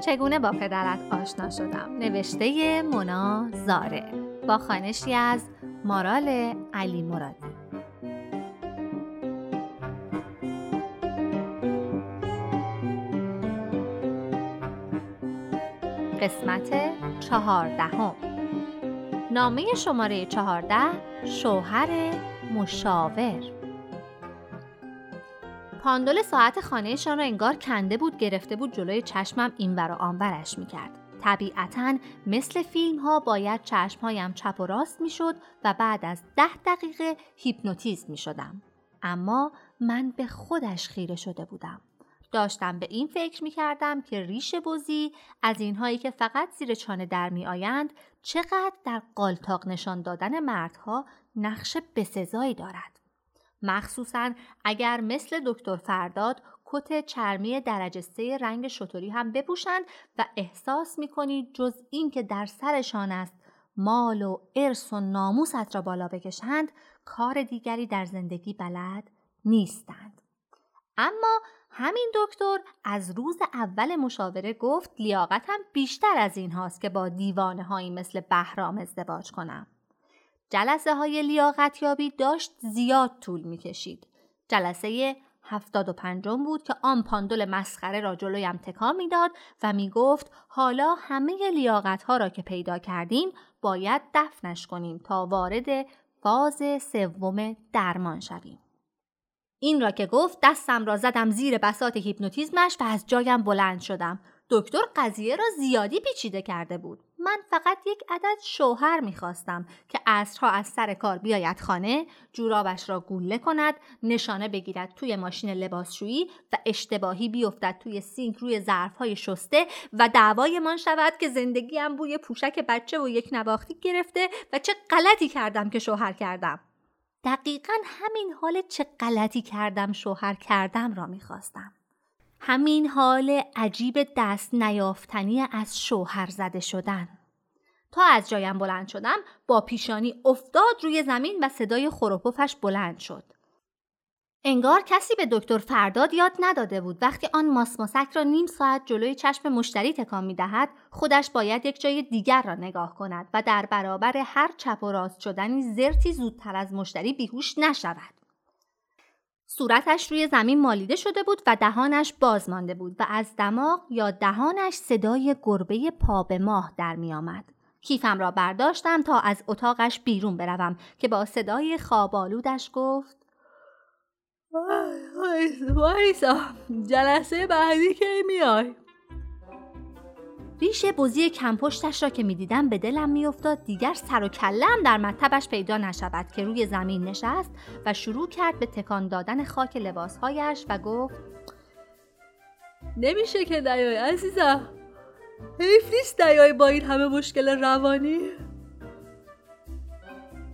چگونه با پدرت آشنا شدم، نوشته مونا زارع، با خوانشی از مارال علی مرادی. قسمت 14، نامه شماره 14، شوهر مشاور. پاندول ساعت خانهشان را انگار کنده بود، گرفته بود جلوی چشمم اینور و آنورش میکرد. طبیعتاً مثل فیلم ها باید چشمهایم چپ و راست میشد و بعد از 10 دقیقه هیپنوتیزم میشدم. اما من به خودش خیره شده بودم. داشتم به این فکر میکردم که ریش بزی از اینهایی که فقط زیر چانه در میآیند چقدر در قالتاق نشان دادن مردها نقش بسزایی دارد. مخصوصاً اگر مثل دکتر فرداد کت چرمی درجه 3 رنگ شتری هم بپوشند و احساس می‌کنی جز این که در سرشان است مال و ارث و ناموست را بالا بکشند کار دیگری در زندگی بلد نیستند. اما همین دکتر از روز اول مشاوره گفت لیاقتم بیشتر از این هاست که با دیوانه هایی مثل بهرام ازدواج کنم. جلسه های لیاقتیابی داشت زیاد طول می کشید. جلسه 75 بود که آن پاندول مسخره را جلویم تکان می داد و می گفت حالا همه لیاقت ها را که پیدا کردیم باید دفنش کنیم تا وارد فاز 3 درمان شویم. این را که گفت دستم را زدم زیر بساط هیپنوتیزمش و از جایم بلند شدم. دکتر قضیه را زیادی پیچیده کرده بود. من فقط یک عدد شوهر می‌خواستم که عصرها از سر کار بیاید خانه، جورابش را گوله کند، نشانه بگیرد توی ماشین لباسشویی و اشتباهی بیفتد توی سینک روی ظرف‌های شسته و دعوایمان شود که زندگیم بوی پوشک بچه و یک نواختی گرفته و چه غلطی کردم که شوهر کردم. دقیقاً همین حال چه غلطی کردم شوهر کردم را می‌خواستم. همین حال عجیب دست نیافتنی از شوهر زده شدن. تا از جایم بلند شدم با پیشانی افتاد روی زمین و صدای خروپوفش بلند شد. انگار کسی به دکتر فرداد یاد نداده بود وقتی آن ماسماسک را نیم ساعت جلوی چشم مشتری تکان می دهد خودش باید یک جای دیگر را نگاه کند و در برابر هر چپ و راست شدنی زرتی زودتر از مشتری بیهوش نشود. صورتش روی زمین مالیده شده بود و دهانش باز مانده بود و از دماغ یا دهانش صدای گربه پا به ماه در می آمد. کیفم را برداشتم تا از اتاقش بیرون بروم که با صدای خوابالودش گفت وایسا جلسه بعدی که میای. ریش بزی کمپشتش را که می دیدم به دلم می افتاد دیگر سر و کلم در مطبش پیدا نشود که روی زمین نشست و شروع کرد به تکان دادن خاک لباسهایش و گفت نمیشه که دیای عزیزم، حیف نیست دیای با این همه مشکل روانی.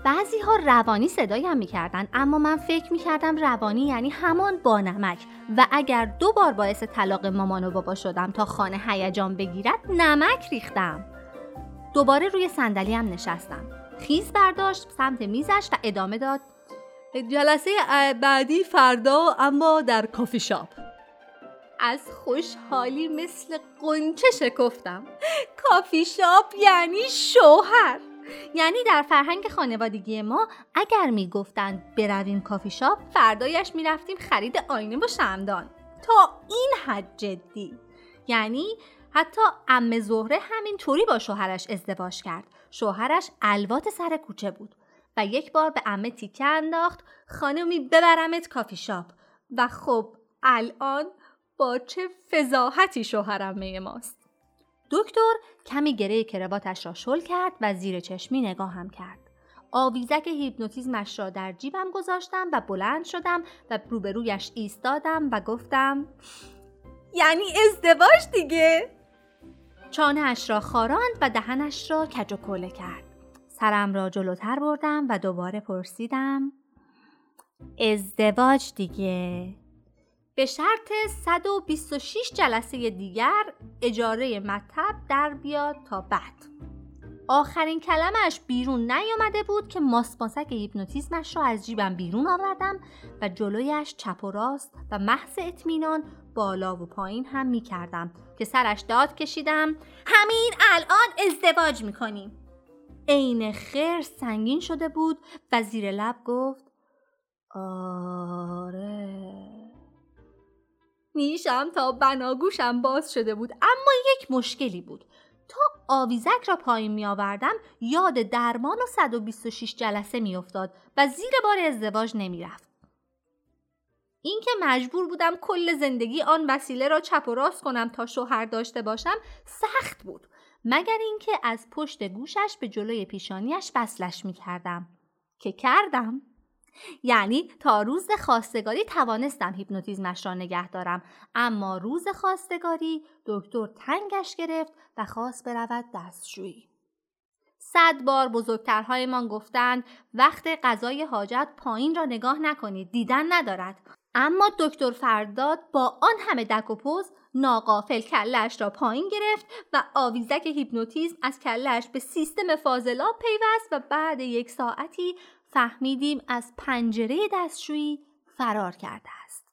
بعضی ها روانی صدایم می کردن اما من فکر می کردم روانی یعنی همان با نمک و اگر 2 بار باعث طلاق مامان و بابا شدم تا خانه هیجان بگیرد نمک ریختم. دوباره روی صندلیم نشستم. خیز برداشت سمت میزش و ادامه داد جلسه بعدی فردا اما در کافی شاپ. از خوشحالی مثل غنچه شکفتم. کافی شاپ یعنی شوهر. یعنی در فرهنگ خانوادگی ما اگر میگفتن برویم کافی شاپ فردایش میرفتیم خرید آینه و شمعدان. تا این حد جدی. یعنی حتی عمه زهره همینطوری با شوهرش ازدواج کرد. شوهرش الوات سر کوچه بود و یک بار به عمه تیکه انداخت خانمی ببرمت کافی شاپ و خب الان با چه فضاحتی شوهر عمه ماست. دکتر کمی گره کراواتش را شل کرد و زیر چشمی نگاهم کرد. آویزک هیپنوتیزمش را در جیبم گذاشتم و بلند شدم و روبرویش ایستادم و گفتم یعنی ازدواج دیگه؟ چانه‌اش را خاراند و دهنش را کج و کوله کرد. سرم را جلوتر بردم و دوباره پرسیدم ازدواج دیگه؟ به شرط 126 جلسه دیگر اجاره مطب در بیاد تا بعد. آخرین کلمه‌اش بیرون نیامده بود که ماسپانسک هیپنوتیزمش را از جیبم بیرون آوردم و جلویش چپ و راست و محض اطمینان بالا و پایین هم می کردم که سرش داد کشیدم همین الان ازدواج می کنیم. عین خیر سنگین شده بود و زیر لب گفت آره. نیشم تا بناگوشم باز شده بود، اما یک مشکلی بود. تا آویزک را پایین می آوردم یاد درمان و 126 جلسه می افتاد و زیر بار ازدواج نمی رفت. این که مجبور بودم کل زندگی آن وسیله را چپ و راست کنم تا شوهر داشته باشم سخت بود، مگر اینکه از پشت گوشش به جلوی پیشانیش وصلش می کردم که کردم. یعنی تا روز خواستگاری توانستم هیپنوتیزمش را نگه دارم، اما روز خواستگاری دکتر تنگش گرفت و خواست برود دستشویی. 100 بار بزرگترهای من گفتند وقت قضای حاجت پایین را نگاه نکنید، دیدن ندارد، اما دکتر فرداد با آن همه دک و پوز ناغافل کلش را پایین گرفت و آویزک هیپنوتیزم از کلش به سیستم فاضلاب پیوست و بعد یک ساعتی فهمیدیم از پنجره دستشویی فرار کرده است.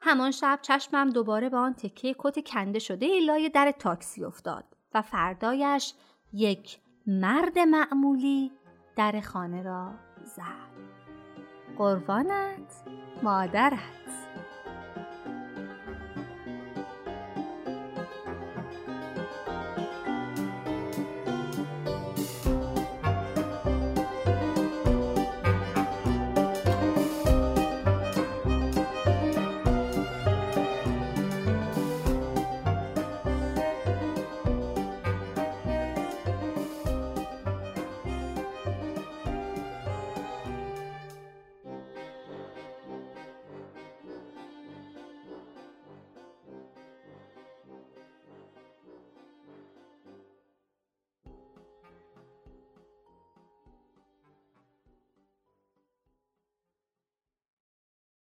همان شب چشمم دوباره به آن تکه کت کنده شده لای در تاکسی افتاد و فردایش یک مرد معمولی در خانه را زد. قربانت مادرت.